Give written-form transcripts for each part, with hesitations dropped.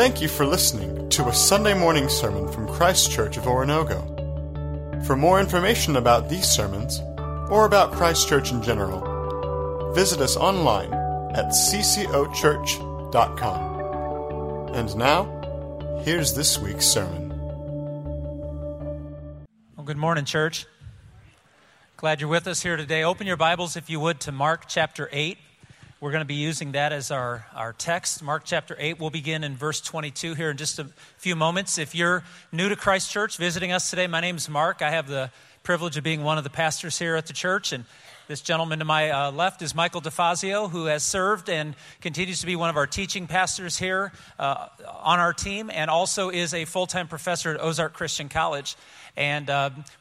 Thank you for listening to a Sunday morning sermon from Christ Church of Oronogo. For more information about these sermons, or about Christ Church in general, visit us online at ccochurch.com. And now, here's this week's sermon. Well, good morning, church. Glad you're with us here today. Open your Bibles, if you would, to Mark chapter 8. We're going to be using that as our text. Mark chapter 8, we'll begin in verse 22 here in just a few moments. If you're new to Christ Church visiting us today, my name's Mark. I have the privilege of being one of the pastors here at the church. And this gentleman to my left is Michael DeFazio, who has served and continues to be one of our teaching pastors here on our team, and also is a full-time professor at Ozark Christian College. And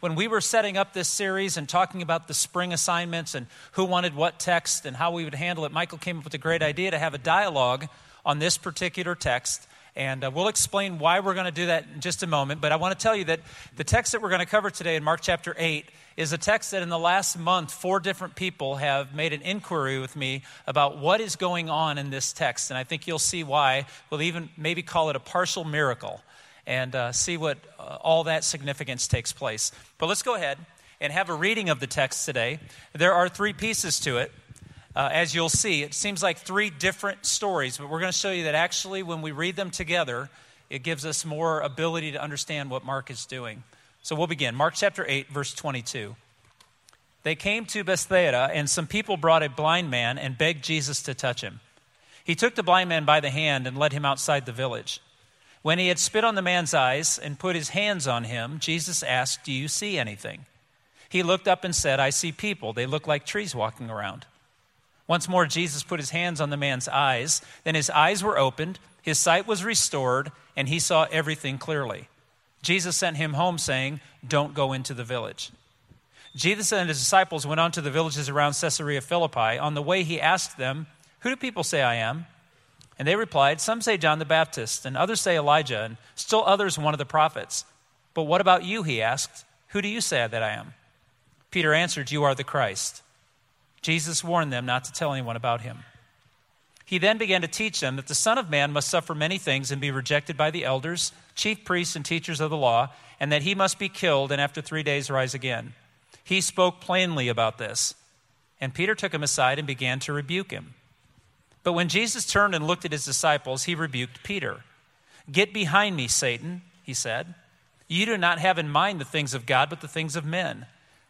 when we were setting up this series and talking about the spring assignments and who wanted what text and how we would handle it, Michael came up with a great idea to have a dialogue on this particular text. And we'll explain why we're going to do that in just a moment. But I want to tell you that the text that we're going to cover today in Mark chapter 8 is a text that in the last month, 4 different people have made an inquiry with me about what is going on in this text. And I think you'll see why. We'll even maybe call it a partial miracle, and see what all that significance takes place. But let's go ahead and have a reading of the text today. There are 3 pieces to it. As you'll see, it seems like 3 different stories, but we're going to show you that actually when we read them together, it gives us more ability to understand what Mark is doing. So we'll begin. Mark chapter 8, verse 22. They came to Bethsaida, and some people brought a blind man and begged Jesus to touch him. He took the blind man by the hand and led him outside the village. When he had spit on the man's eyes and put his hands on him, Jesus asked, "Do you see anything?" He looked up and said, "I see people. They look like trees walking around." Once more, Jesus put his hands on the man's eyes. Then his eyes were opened, his sight was restored, and he saw everything clearly. Jesus sent him home saying, "Don't go into the village." Jesus and his disciples went on to the villages around Caesarea Philippi. On the way, he asked them, "Who do people say I am?" And they replied, "Some say John the Baptist, and others say Elijah, and still others one of the prophets." "But what about you?" he asked. "Who do you say that I am?" Peter answered, "You are the Christ." Jesus warned them not to tell anyone about him. He then began to teach them that the Son of Man must suffer many things and be rejected by the elders, chief priests, and teachers of the law, and that he must be killed and after 3 days rise again. He spoke plainly about this. And Peter took him aside and began to rebuke him. But when Jesus turned and looked at his disciples, he rebuked Peter. "Get behind me, Satan," he said. "You do not have in mind the things of God, but the things of men."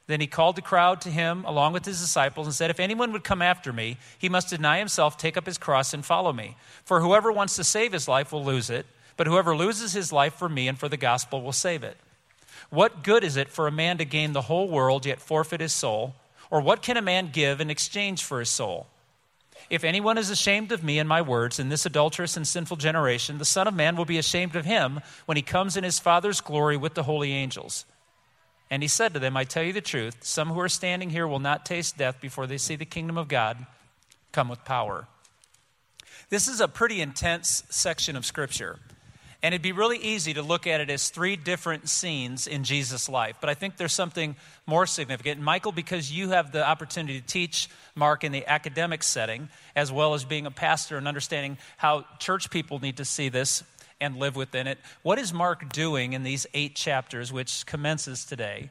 Then he called the crowd to him along with his disciples and said, "If anyone would come after me, he must deny himself, take up his cross, and follow me. For whoever wants to save his life will lose it, but whoever loses his life for me and for the gospel will save it. What good is it for a man to gain the whole world yet forfeit his soul? Or what can a man give in exchange for his soul? If anyone is ashamed of me and my words in this adulterous and sinful generation, the Son of Man will be ashamed of him when he comes in his Father's glory with the holy angels." And he said to them, "I tell you the truth, some who are standing here will not taste death before they see the kingdom of God come with power." This is a pretty intense section of Scripture. And it'd be really easy to look at it as 3 different scenes in Jesus' life. But I think there's something more significant. And Michael, because you have the opportunity to teach Mark in the academic setting, as well as being a pastor and understanding how church people need to see this and live within it, what is Mark doing in these 8 chapters, which commences today?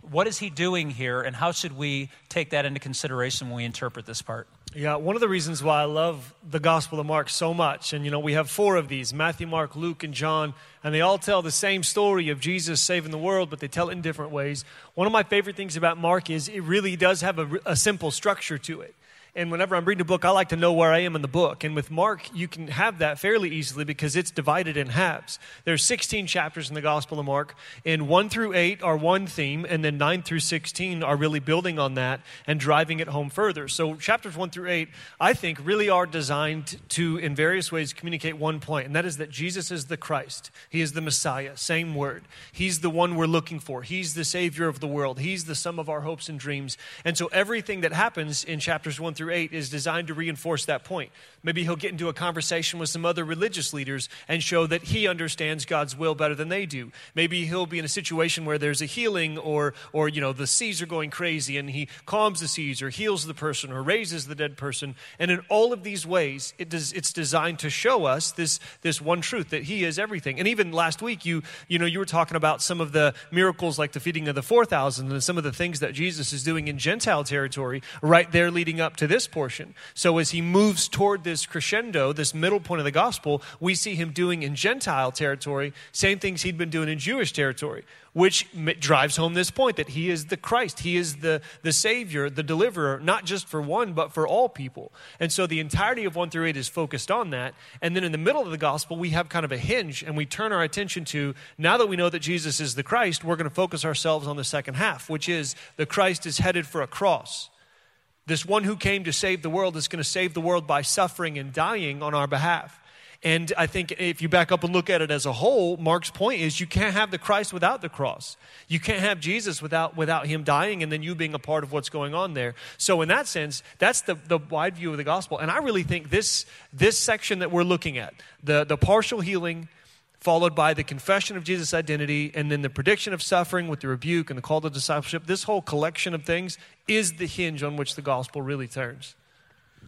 What is he doing here, and how should we take that into consideration when we interpret this part? Yeah, one of the reasons why I love the Gospel of Mark so much, and you know, we have 4 of these, Matthew, Mark, Luke, and John, and they all tell the same story of Jesus saving the world, but they tell it in different ways. One of my favorite things about Mark is it really does have a simple structure to it. And whenever I'm reading a book, I like to know where I am in the book. And with Mark, you can have that fairly easily because it's divided in halves. There's 16 chapters in the Gospel of Mark, and 1 through 8 are one theme, and then 9 through 16 are really building on that and driving it home further. So chapters 1 through 8, I think, really are designed to, in various ways, communicate one point, and that is that Jesus is the Christ. He is the Messiah, same word. He's the one we're looking for. He's the Savior of the world. He's the sum of our hopes and dreams. And so everything that happens in chapters 1 through through 8 is designed to reinforce that point. Maybe he'll get into a conversation with some other religious leaders and show that he understands God's will better than they do. Maybe he'll be in a situation where there's a healing or you know, the seas are going crazy and he calms the seas or heals the person or raises the dead person. And in all of these ways, it's designed to show us this one truth, that he is everything. And even last week, you were talking about some of the miracles like the feeding of the 4,000 and some of the things that Jesus is doing in Gentile territory right there leading up to this portion. So as he moves toward this crescendo, this middle point of the gospel, we see him doing in Gentile territory, same things he'd been doing in Jewish territory, which drives home this point that he is the Christ. He is the Savior, the deliverer, not just for one, but for all people. And so the entirety of 1 through 8 is focused on that. And then in the middle of the gospel, we have kind of a hinge, and we turn our attention to, now that we know that Jesus is the Christ, we're going to focus ourselves on the second half, which is the Christ is headed for a cross. This one who came to save the world is going to save the world by suffering and dying on our behalf. And I think if you back up and look at it as a whole, Mark's point is you can't have the Christ without the cross. You can't have Jesus without him dying and then you being a part of what's going on there. So in that sense, that's the wide view of the gospel. And I really think this section that we're looking at, the partial healing followed by the confession of Jesus' identity and then the prediction of suffering with the rebuke and the call to discipleship, this whole collection of things is the hinge on which the gospel really turns.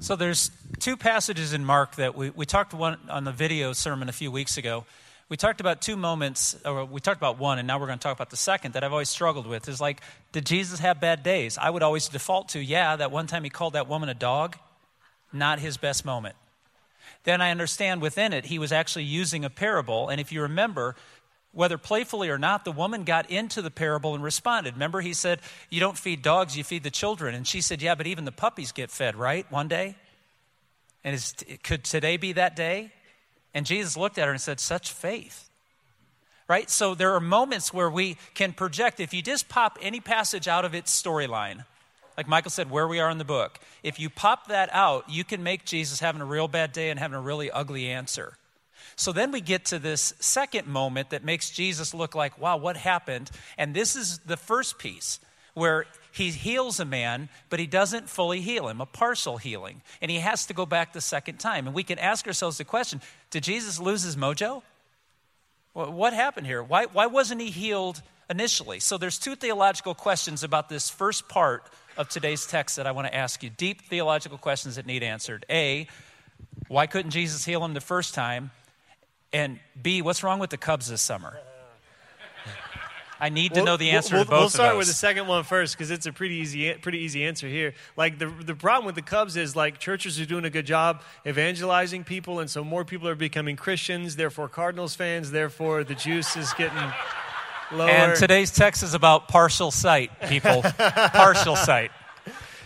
So there's two passages in Mark that we talked one on the video sermon a few weeks ago. We talked about two moments, or we talked about one, and now we're going to talk about the second that I've always struggled with. Is like, did Jesus have bad days? I would always default to, that one time he called that woman a dog, not his best moment. Then I understand within it, he was actually using a parable. And if you remember, whether playfully or not, the woman got into the parable and responded. Remember, he said, you don't feed dogs, you feed the children. And she said, yeah, but even the puppies get fed, right? One day. And could today be that day? And Jesus looked at her and said, such faith, right? So there are moments where we can project. If you just pop any passage out of its storyline, like Michael said, where we are in the book, if you pop that out, you can make Jesus having a real bad day and having a really ugly answer. So then we get to this second moment that makes Jesus look like, wow, what happened? And this is the first piece where he heals a man, but he doesn't fully heal him, a partial healing. And he has to go back the second time. And we can ask ourselves the question, did Jesus lose his mojo? What happened here? Why wasn't he healed initially? So there's two theological questions about this first part of today's text that I want to ask you. Deep theological questions that need answered. A, why couldn't Jesus heal him the first time? And B, what's wrong with the Cubs this summer? I need to know the answer to both of those. We'll start with the second one first because it's a pretty easy answer here. Like the problem with the Cubs is like churches are doing a good job evangelizing people, and so more people are becoming Christians, therefore Cardinals fans, therefore the juice is getting lower. And today's text is about partial sight, people. Partial sight.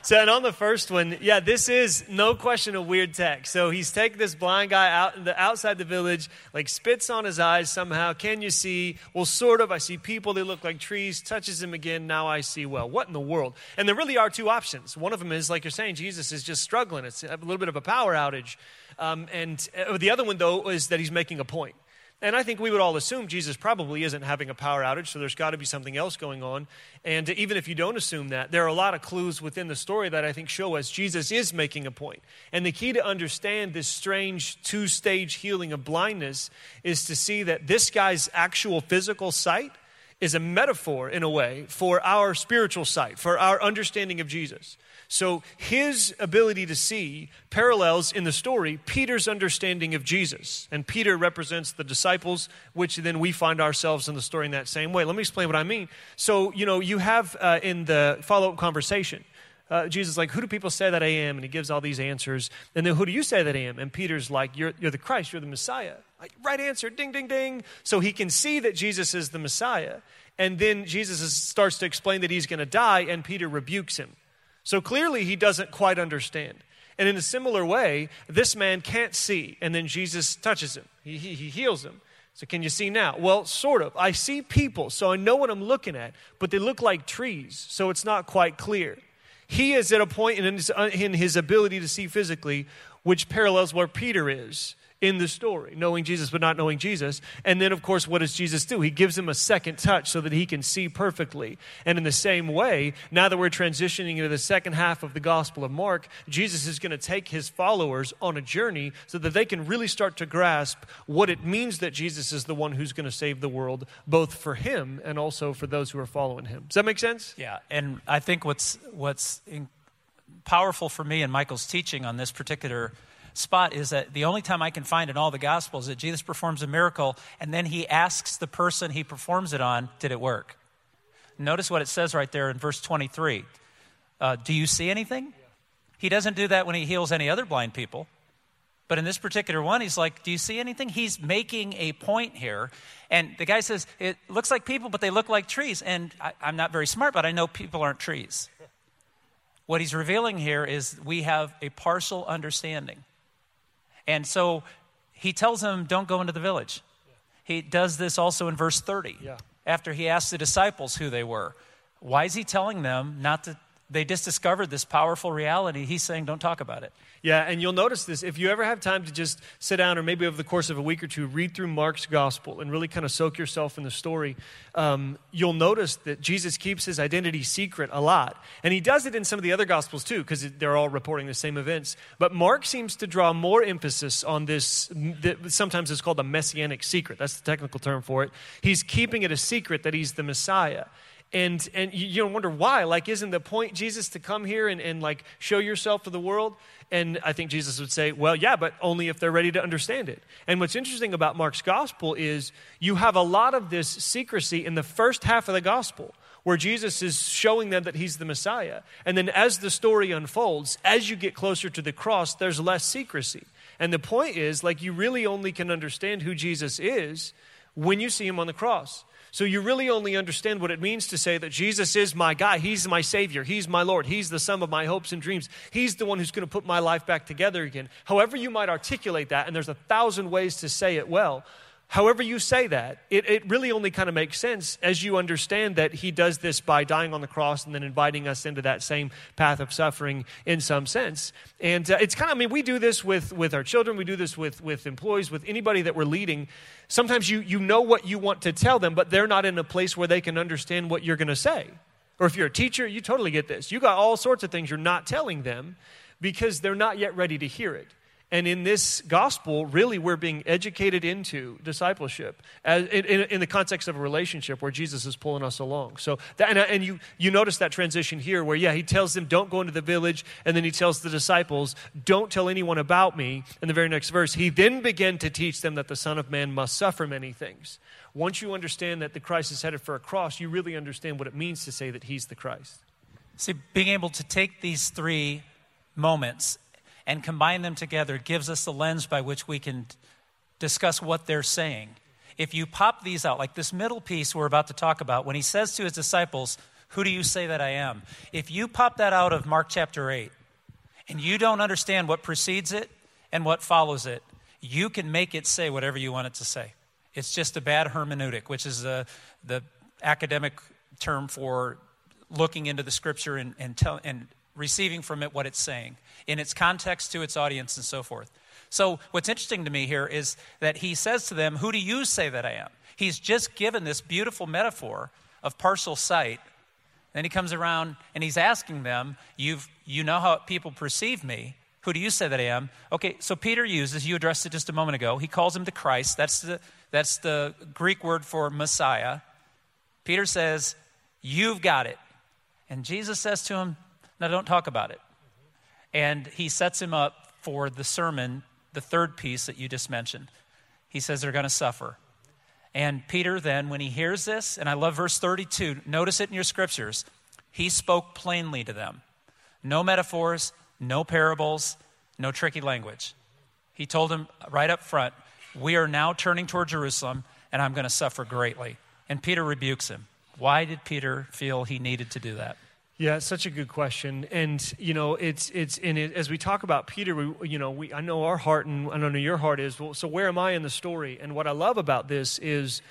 So, and on the first one, this is no question a weird text. So he's taking this blind guy out outside the village, like spits on his eyes somehow. Can you see? Well, sort of. I see people. They look like trees. Touches him again. Now I see well. What in the world? And there really are two options. One of them is, like you're saying, Jesus is just struggling. It's a little bit of a power outage. And the other one, though, is that he's making a point. And I think we would all assume Jesus probably isn't having a power outage, so there's got to be something else going on. And even if you don't assume that, there are a lot of clues within the story that I think show us Jesus is making a point. And the key to understand this strange two-stage healing of blindness is to see that this guy's actual physical sight is a metaphor, in a way, for our spiritual sight, for our understanding of Jesus. So his ability to see parallels in the story Peter's understanding of Jesus. And Peter represents the disciples, which then we find ourselves in the story in that same way. Let me explain what I mean. So, you have in the follow-up conversation, Jesus is like, who do people say that I am? And he gives all these answers. And then who do you say that I am? And Peter's like, you're the Christ, you're the Messiah. Like, right answer, ding, ding, ding. So he can see that Jesus is the Messiah. And then Jesus starts to explain that he's going to die, and Peter rebukes him. So clearly he doesn't quite understand. And in a similar way, this man can't see, and then Jesus touches him. He heals him. So can you see now? Well, sort of. I see people, so I know what I'm looking at, but they look like trees, so it's not quite clear. He is at a point in his ability to see physically, which parallels where Peter is in the story, knowing Jesus but not knowing Jesus. And then, of course, what does Jesus do? He gives him a second touch so that he can see perfectly. And in the same way, now that we're transitioning into the second half of the Gospel of Mark, Jesus is going to take his followers on a journey so that they can really start to grasp what it means that Jesus is the one who's going to save the world, both for him and also for those who are following him. Does that make sense? Yeah, and I think what's powerful for me in Michael's teaching on this particular spot is that the only time I can find in all the Gospels that Jesus performs a miracle and then he asks the person he performs it on, did it work? Notice what it says right there in verse 23. Do you see anything? He doesn't do that when he heals any other blind people. But in this particular one, he's like, do you see anything? He's making a point here. And the guy says, it looks like people, but they look like trees. And I'm not very smart, but I know people aren't trees. What he's revealing here is we have a partial understanding. And so he tells them, don't go into the village. He does this also in verse 30, after he asks the disciples who they were. Why is he telling them not to? They just discovered this powerful reality. He's saying, don't talk about it. Yeah, and you'll notice this. If you ever have time to just sit down or maybe over the course of a week or two, read through Mark's gospel and really kind of soak yourself in the story, you'll notice that Jesus keeps his identity secret a lot. And he does it in some of the other gospels too, because they're all reporting the same events. But Mark seems to draw more emphasis on this, sometimes it's called a messianic secret. That's the technical term for it. He's keeping it a secret that he's the Messiah. And you wonder why, like, isn't the point, Jesus, to come here and like show yourself to the world? And I think Jesus would say, well, yeah, but only if they're ready to understand it. And what's interesting about Mark's gospel is you have a lot of this secrecy in the first half of the gospel, where Jesus is showing them that he's the Messiah. And then as the story unfolds, as you get closer to the cross, there's less secrecy. And the point is, like, you really only can understand who Jesus is when you see him on the cross. So you really only understand what it means to say that Jesus is my guy. He's my Savior. He's my Lord. He's the sum of my hopes and dreams. He's the one who's going to put my life back together again. However you might articulate that, and there's 1,000 ways to say it well, however you say that, it really only kind of makes sense as you understand that he does this by dying on the cross and then inviting us into that same path of suffering in some sense. And it's kind of, I mean, we do this with our children. We do this with employees, with anybody that we're leading. Sometimes you know what you want to tell them, but they're not in a place where they can understand what you're going to say. Or if you're a teacher, you totally get this. You got all sorts of things you're not telling them because they're not yet ready to hear it. And in this gospel, really, we're being educated into discipleship as in the context of a relationship where Jesus is pulling us along. So, you notice that transition here where, he tells them, don't go into the village. And then he tells the disciples, don't tell anyone about me. In the very next verse, he then began to teach them that the Son of Man must suffer many things. Once you understand that the Christ is headed for a cross, you really understand what it means to say that he's the Christ. See, being able to take these three moments and combine them together gives us the lens by which we can discuss what they're saying. If you pop these out, like this middle piece we're about to talk about, when he says to his disciples, who do you say that I am? If you pop that out of Mark chapter 8 and you don't understand what precedes it and what follows it, you can make it say whatever you want it to say. It's just a bad hermeneutic, which is the academic term for looking into the scripture and receiving from it what it's saying, in its context to its audience and so forth. So what's interesting to me here is that he says to them, who do you say that I am? He's just given this beautiful metaphor of partial sight. Then he comes around and he's asking them, you know how people perceive me. Who do you say that I am? Okay, so Peter uses, you addressed it just a moment ago, he calls him the Christ. That's the Greek word for Messiah. Peter says, you've got it. And Jesus says to him, now, don't talk about it. And he sets him up for the sermon, the third piece that you just mentioned. He says they're going to suffer. And Peter then, when he hears this, and I love verse 32, notice it in your scriptures, he spoke plainly to them. No metaphors, no parables, no tricky language. He told them right up front, we are now turning toward Jerusalem, and I'm going to suffer greatly. And Peter rebukes him. Why did Peter feel he needed to do that? Yeah, such a good question. And, as we talk about Peter, I know our heart and I know your heart is, well, so where am I in the story? And what I love about this is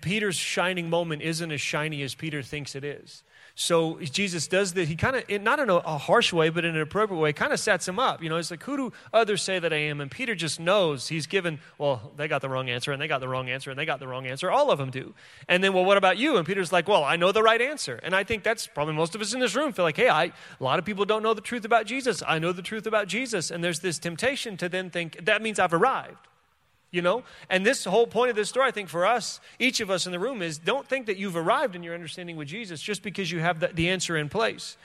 Peter's shining moment isn't as shiny as Peter thinks it is. So Jesus does this. He kind of, not in a harsh way, but in an appropriate way, kind of sets him up. You know, it's like, who do others say that I am? And Peter just knows. He's given, well, they got the wrong answer, and they got the wrong answer, and they got the wrong answer. All of them do. And then, well, what about you? And Peter's like, well, I know the right answer. And I think that's probably most of us in this room feel like, hey, a lot of people don't know the truth about Jesus. I know the truth about Jesus. And there's this temptation to then think, that means I've arrived. You know, and this whole point of this story, I think for us, each of us in the room is don't think that you've arrived in your understanding with Jesus just because you have the answer in place.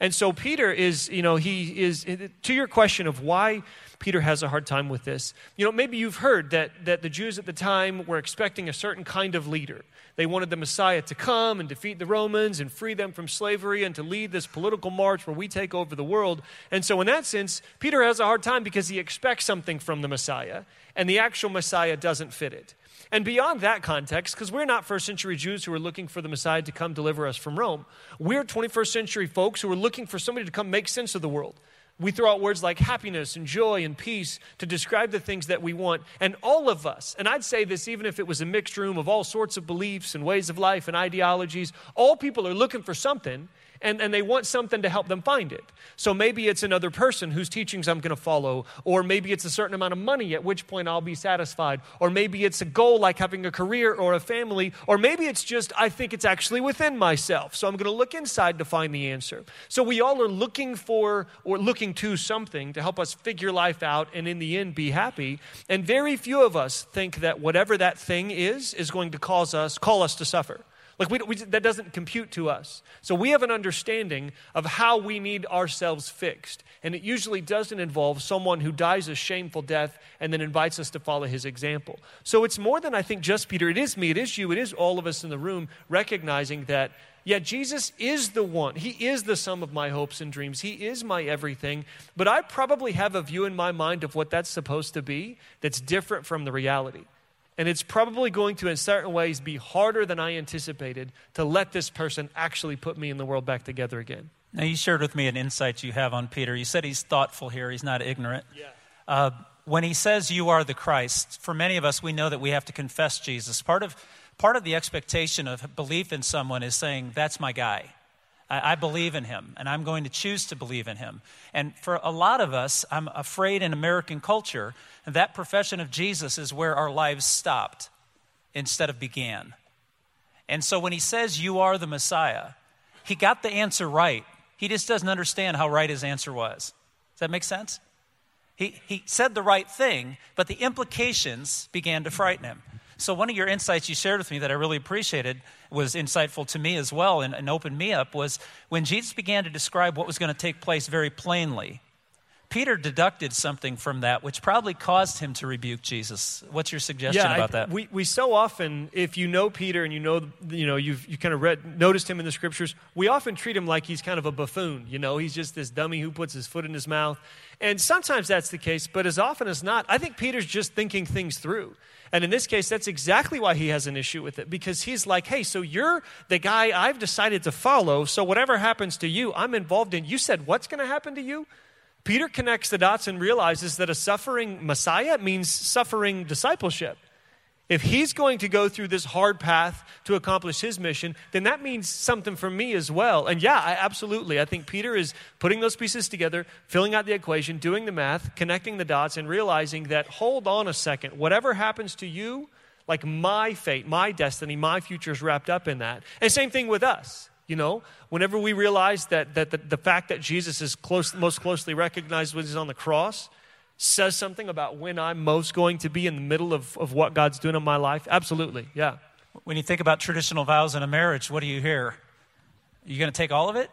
And so Peter is, you know, he is, to your question of why Peter has a hard time with this, you know, maybe you've heard that the Jews at the time were expecting a certain kind of leader. They wanted the Messiah to come and defeat the Romans and free them from slavery and to lead this political march where we take over the world. And so in that sense, Peter has a hard time because he expects something from the Messiah, and the actual Messiah doesn't fit it. And beyond that context, because we're not first century Jews who are looking for the Messiah to come deliver us from Rome. We're 21st century folks who are looking for somebody to come make sense of the world. We throw out words like happiness and joy and peace to describe the things that we want. And all of us, and I'd say this even if it was a mixed room of all sorts of beliefs and ways of life and ideologies, all people are looking for something, and they want something to help them find it. So maybe it's another person whose teachings I'm going to follow, or maybe it's a certain amount of money at which point I'll be satisfied, or maybe it's a goal like having a career or a family, or maybe it's just I think it's actually within myself, so I'm going to look inside to find the answer. So we all are looking for or looking to something to help us figure life out and in the end be happy, and very few of us think that whatever that thing is going to call us to suffer. Like that doesn't compute to us. So we have an understanding of how we need ourselves fixed. And it usually doesn't involve someone who dies a shameful death and then invites us to follow his example. So it's more than I think just Peter. It is me, it is you, it is all of us in the room recognizing that, yeah, Jesus is the one. He is the sum of my hopes and dreams. He is my everything. But I probably have a view in my mind of what that's supposed to be that's different from the reality. And it's probably going to, in certain ways, be harder than I anticipated to let this person actually put me in the world back together again. Now, you shared with me an insight you have on Peter. You said he's thoughtful here. He's not ignorant. Yeah. When he says you are the Christ, for many of us, we know that we have to confess Jesus. Part of the expectation of belief in someone is saying, that's my guy. I believe in him, and I'm going to choose to believe in him. And for a lot of us, I'm afraid in American culture, that profession of Jesus is where our lives stopped instead of began. And so when he says, you are the Messiah, he got the answer right. He just doesn't understand how right his answer was. Does that make sense? He said the right thing, but the implications began to frighten him. So one of your insights you shared with me that I really appreciated was insightful to me as well and opened me up was when Jesus began to describe what was going to take place very plainly, Peter deducted something from that, which probably caused him to rebuke Jesus. What's your suggestion about that? We so often, if you know Peter and you know you kind of noticed him in the scriptures, we often treat him like he's kind of a buffoon. You know, he's just this dummy who puts his foot in his mouth. And sometimes that's the case, but as often as not, I think Peter's just thinking things through. And in this case, that's exactly why he has an issue with it, because he's like, hey, so you're the guy I've decided to follow, so whatever happens to you, I'm involved in. You said what's going to happen to you? Peter connects the dots and realizes that a suffering Messiah means suffering discipleship. If he's going to go through this hard path to accomplish his mission, then that means something for me as well. And yeah, absolutely. I think Peter is putting those pieces together, filling out the equation, doing the math, connecting the dots, and realizing that, hold on a second, whatever happens to you, like my fate, my destiny, my future is wrapped up in that. And same thing with us. You know, whenever we realize that the fact that Jesus is most closely recognized when he's on the cross says something about when I'm most going to be in the middle of what God's doing in my life. Absolutely, yeah. When you think about traditional vows in a marriage, what do you hear? Are you going to take all of it?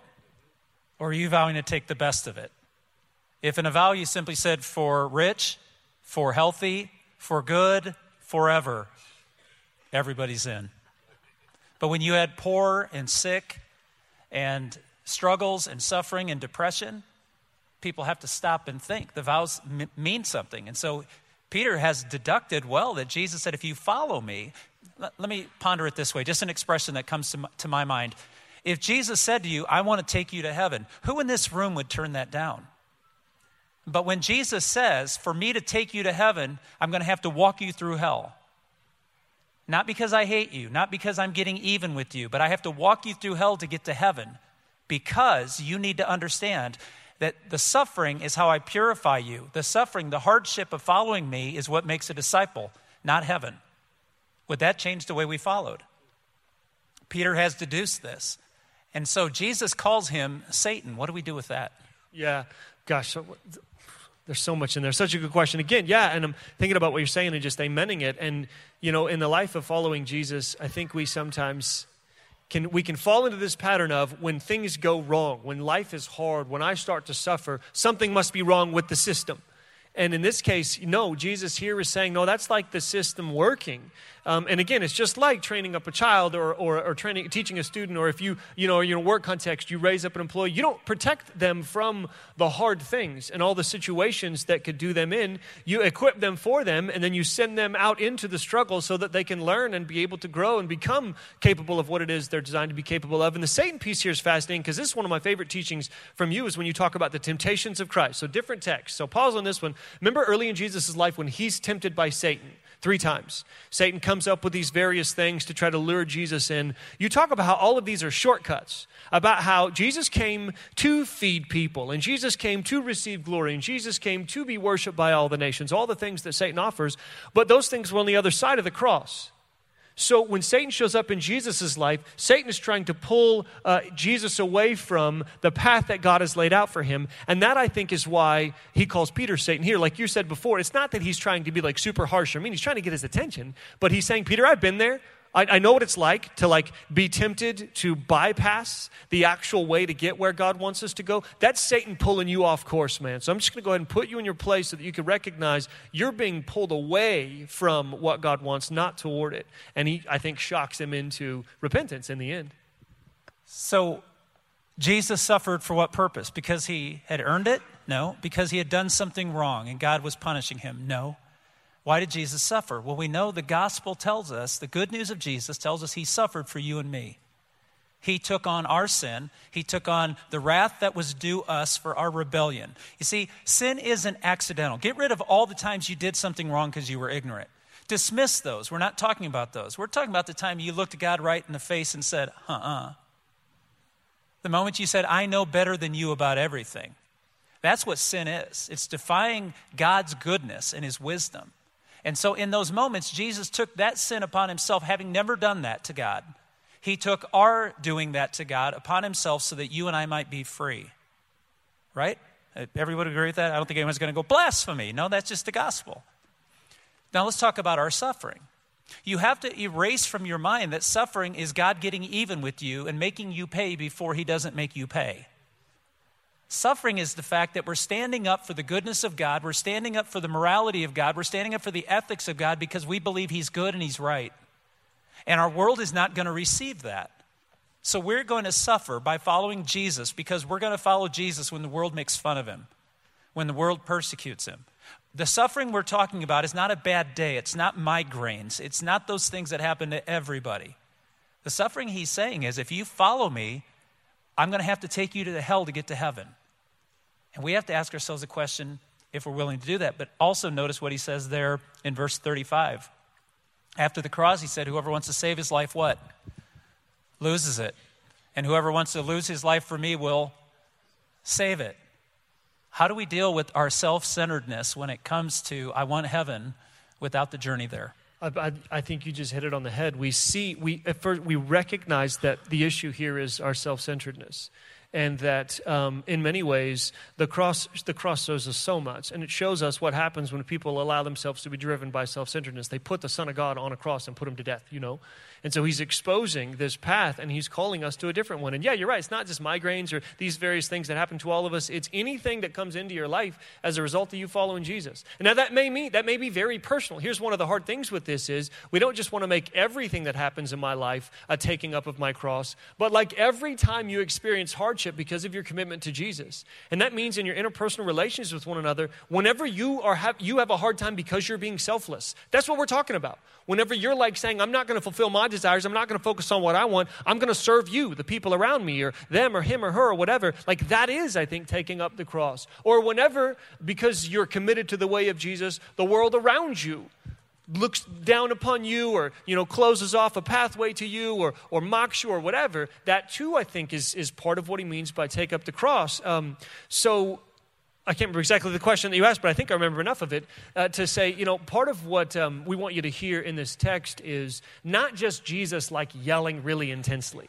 Or are you vowing to take the best of it? If in a vow you simply said for rich, for healthy, for good, forever, everybody's in. But when you add poor and sick, and struggles and suffering and depression, people have to stop and think. The vows mean something. And so Peter has deducted well that Jesus said, if you follow me, let me ponder it this way, just an expression that comes to my mind. If Jesus said to you, I want to take you to heaven, who in this room would turn that down? But when Jesus says, for me to take you to heaven, I'm going to have to walk you through hell. Not because I hate you, not because I'm getting even with you, but I have to walk you through hell to get to heaven. because you need to understand that the suffering is how I purify you. The suffering, the hardship of following me is what makes a disciple, not heaven. Would that change the way we followed? Peter has deduced this. And so Jesus calls him Satan. What do we do with that? Yeah, gosh, there's so much in there. Such a good question. Again, yeah, and I'm thinking about what you're saying and just amening it. And, you know, in the life of following Jesus, I think we sometimes can fall into this pattern of when things go wrong, when life is hard, when I start to suffer, something must be wrong with the system. And in this case, no, Jesus here is saying, no, that's like the system working. And again, it's just like training up a child or teaching a student, or if you in a work context, you raise up an employee, you don't protect them from the hard things and all the situations that could do them in. You equip them for them, and then you send them out into the struggle so that they can learn and be able to grow and become capable of what it is they're designed to be capable of. And the Satan piece here is fascinating because this is one of my favorite teachings from you is when you talk about the temptations of Christ. So different texts. So pause on this one. Remember early in Jesus' life when he's tempted by Satan 3 times. Satan comes up with these various things to try to lure Jesus in. You talk about how all of these are shortcuts, about how Jesus came to feed people, and Jesus came to receive glory, and Jesus came to be worshiped by all the nations, all the things that Satan offers, but those things were on the other side of the cross. So when Satan shows up in Jesus' life, Satan is trying to pull Jesus away from the path that God has laid out for him. And that, I think, is why he calls Peter Satan here. Like you said before, it's not that he's trying to be like super harsh. I mean, he's trying to get his attention. But he's saying, Peter, I've been there. I know what it's like to be tempted to bypass the actual way to get where God wants us to go. That's Satan pulling you off course, man. So I'm just going to go ahead and put you in your place so that you can recognize you're being pulled away from what God wants, not toward it. And he, I think, shocks him into repentance in the end. So Jesus suffered for what purpose? Because he had earned it? No. Because he had done something wrong and God was punishing him? No. Why did Jesus suffer? Well, we know the gospel tells us, the good news of Jesus tells us he suffered for you and me. He took on our sin. He took on the wrath that was due us for our rebellion. You see, sin isn't accidental. Get rid of all the times you did something wrong because you were ignorant. Dismiss those. We're not talking about those. We're talking about the time you looked God right in the face and said, The moment you said, I know better than you about everything. That's what sin is. It's defying God's goodness and his wisdom. And so in those moments, Jesus took that sin upon himself, having never done that to God. He took our doing that to God upon himself so that you and I might be free. Right? Everybody agree with that? I don't think anyone's going to go, blasphemy. No, that's just the gospel. Now let's talk about our suffering. You have to erase from your mind that suffering is God getting even with you and making you pay before he doesn't make you pay. Suffering is the fact that we're standing up for the goodness of God. We're standing up for the morality of God. We're standing up for the ethics of God because we believe he's good and he's right. And our world is not going to receive that. So we're going to suffer by following Jesus because we're going to follow Jesus when the world makes fun of him, when the world persecutes him. The suffering we're talking about is not a bad day. It's not migraines. It's not those things that happen to everybody. The suffering he's saying is, if you follow me, I'm going to have to take you to the hell to get to heaven. And we have to ask ourselves a question if we're willing to do that. But also notice what he says there in verse 35. After the cross, he said, whoever wants to save his life, what? Loses it. And whoever wants to lose his life for me will save it. How do we deal with our self-centeredness when it comes to, I want heaven without the journey there? I think you just hit it on the head. We recognize that the issue here is our self-centeredness. And that in many ways, the cross shows us so much. And it shows us what happens when people allow themselves to be driven by self-centeredness. They put the Son of God on a cross and put him to death, you know. And so he's exposing this path and he's calling us to a different one. And yeah, you're right. It's not just migraines or these various things that happen to all of us. It's anything that comes into your life as a result of you following Jesus. And now that may be very personal. Here's one of the hard things with this is we don't just want to make everything that happens in my life a taking up of my cross. But like every time you experience hardship, because of your commitment to Jesus. And that means in your interpersonal relations with one another, whenever you have a hard time because you're being selfless, that's what we're talking about. Whenever you're like saying, I'm not going to fulfill my desires, I'm not going to focus on what I want, I'm going to serve you, the people around me, or them, or him, or her, or whatever. Like that is, I think, taking up the cross. Or whenever, because you're committed to the way of Jesus, the world around you looks down upon you or, closes off a pathway to you or mocks you or whatever, that too, I think, is part of what he means by take up the cross. So I can't remember exactly the question that you asked, but I think I remember enough of it to say, part of what we want you to hear in this text is not just Jesus like yelling really intensely.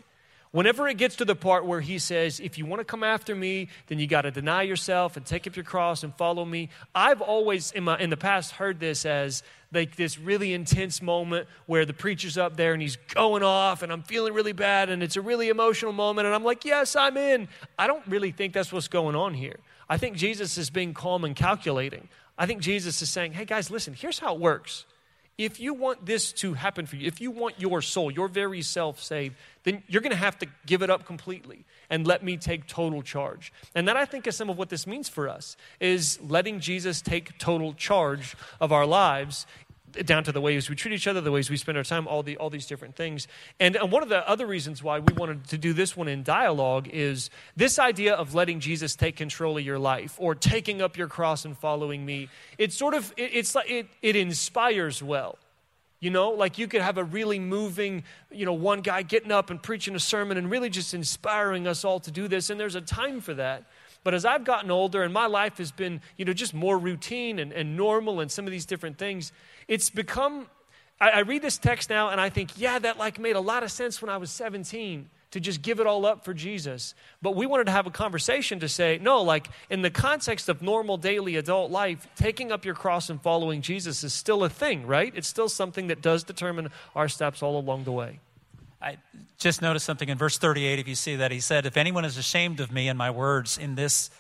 Whenever it gets to the part where he says, if you want to come after me, then you got to deny yourself and take up your cross and follow me. I've always in the past heard this as like this really intense moment where the preacher's up there and he's going off and I'm feeling really bad and it's a really emotional moment and I'm like, yes, I'm in. I don't really think that's what's going on here. I think Jesus is being calm and calculating. I think Jesus is saying, hey guys, listen, here's how it works. If you want this to happen for you, if you want your soul, your very self saved, then you're going to have to give it up completely and let me take total charge. And that, I think, is some of what this means for us, is letting Jesus take total charge of our lives, down to the ways we treat each other, the ways we spend our time, all these different things. And one of the other reasons why we wanted to do this one in dialogue is this idea of letting Jesus take control of your life or taking up your cross and following me. It's sort of, it inspires well. Like you could have a really moving, one guy getting up and preaching a sermon and really just inspiring us all to do this. And there's a time for that. But as I've gotten older and my life has been, just more routine and normal and some of these different things, it's become, I read this text now and I think, yeah, that like made a lot of sense when I was 17 to just give it all up for Jesus. But we wanted to have a conversation to say, no, like in the context of normal daily adult life, taking up your cross and following Jesus is still a thing, right? It's still something that does determine our steps all along the way. I just noticed something in verse 38, if you see that, he said, if anyone is ashamed of me and my words in this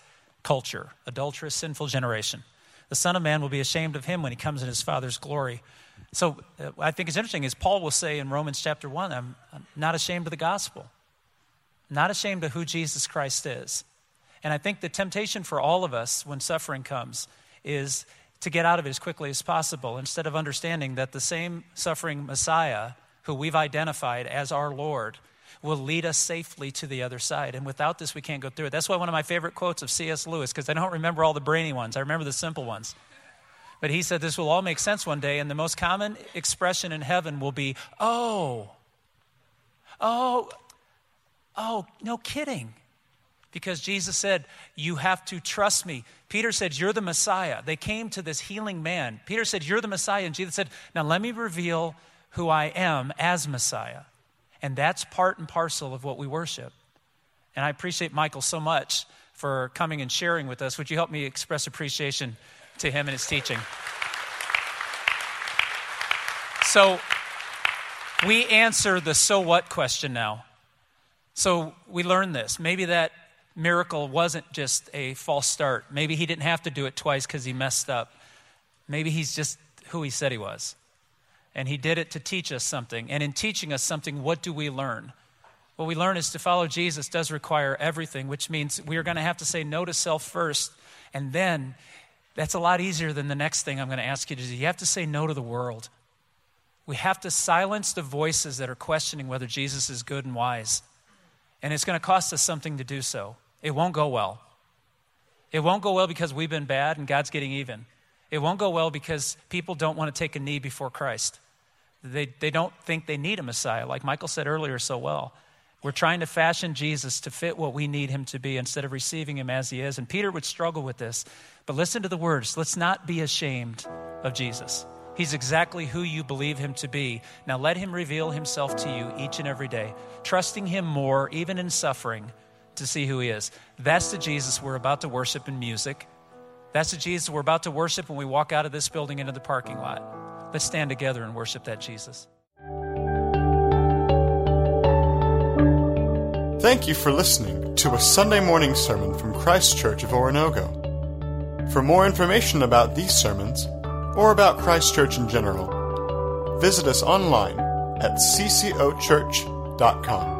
culture, adulterous, sinful generation, the Son of Man will be ashamed of him when he comes in his Father's glory. So I think it's interesting is Paul will say in Romans chapter 1, I'm not ashamed of the gospel, not ashamed of who Jesus Christ is. And I think the temptation for all of us when suffering comes is to get out of it as quickly as possible instead of understanding that the same suffering Messiah who we've identified as our Lord, will lead us safely to the other side. And without this, we can't go through it. That's why one of my favorite quotes of C.S. Lewis, because I don't remember all the brainy ones. I remember the simple ones. But he said, this will all make sense one day. And the most common expression in heaven will be, oh, no kidding. Because Jesus said, you have to trust me. Peter said, you're the Messiah. They came to this healing man. Peter said, you're the Messiah. And Jesus said, now let me reveal who I am as Messiah. And that's part and parcel of what we worship. And I appreciate Michael so much for coming and sharing with us. Would you help me express appreciation to him and his teaching? So we answer the so what question now. So we learn this. Maybe that miracle wasn't just a false start. Maybe he didn't have to do it twice because he messed up. Maybe he's just who he said he was. And he did it to teach us something. And in teaching us something, what do we learn? What we learn is to follow Jesus does require everything, which means we're going to have to say no to self first. And then that's a lot easier than the next thing I'm going to ask you to do. You have to say no to the world. We have to silence the voices that are questioning whether Jesus is good and wise. And it's going to cost us something to do so. It won't go well. It won't go well because we've been bad and God's getting even. It won't go well because people don't want to take a knee before Christ. They don't think they need a Messiah, like Michael said earlier so well. We're trying to fashion Jesus to fit what we need him to be instead of receiving him as he is. And Peter would struggle with this. But listen to the words. Let's not be ashamed of Jesus. He's exactly who you believe him to be. Now let him reveal himself to you each and every day, trusting him more, even in suffering, to see who he is. That's the Jesus we're about to worship in music. That's the Jesus we're about to worship when we walk out of this building into the parking lot. Let's stand together and worship that Jesus. Thank you for listening to a Sunday morning sermon from Christ Church of Oronogo. For more information about these sermons, or about Christ Church in general, visit us online at ccochurch.com.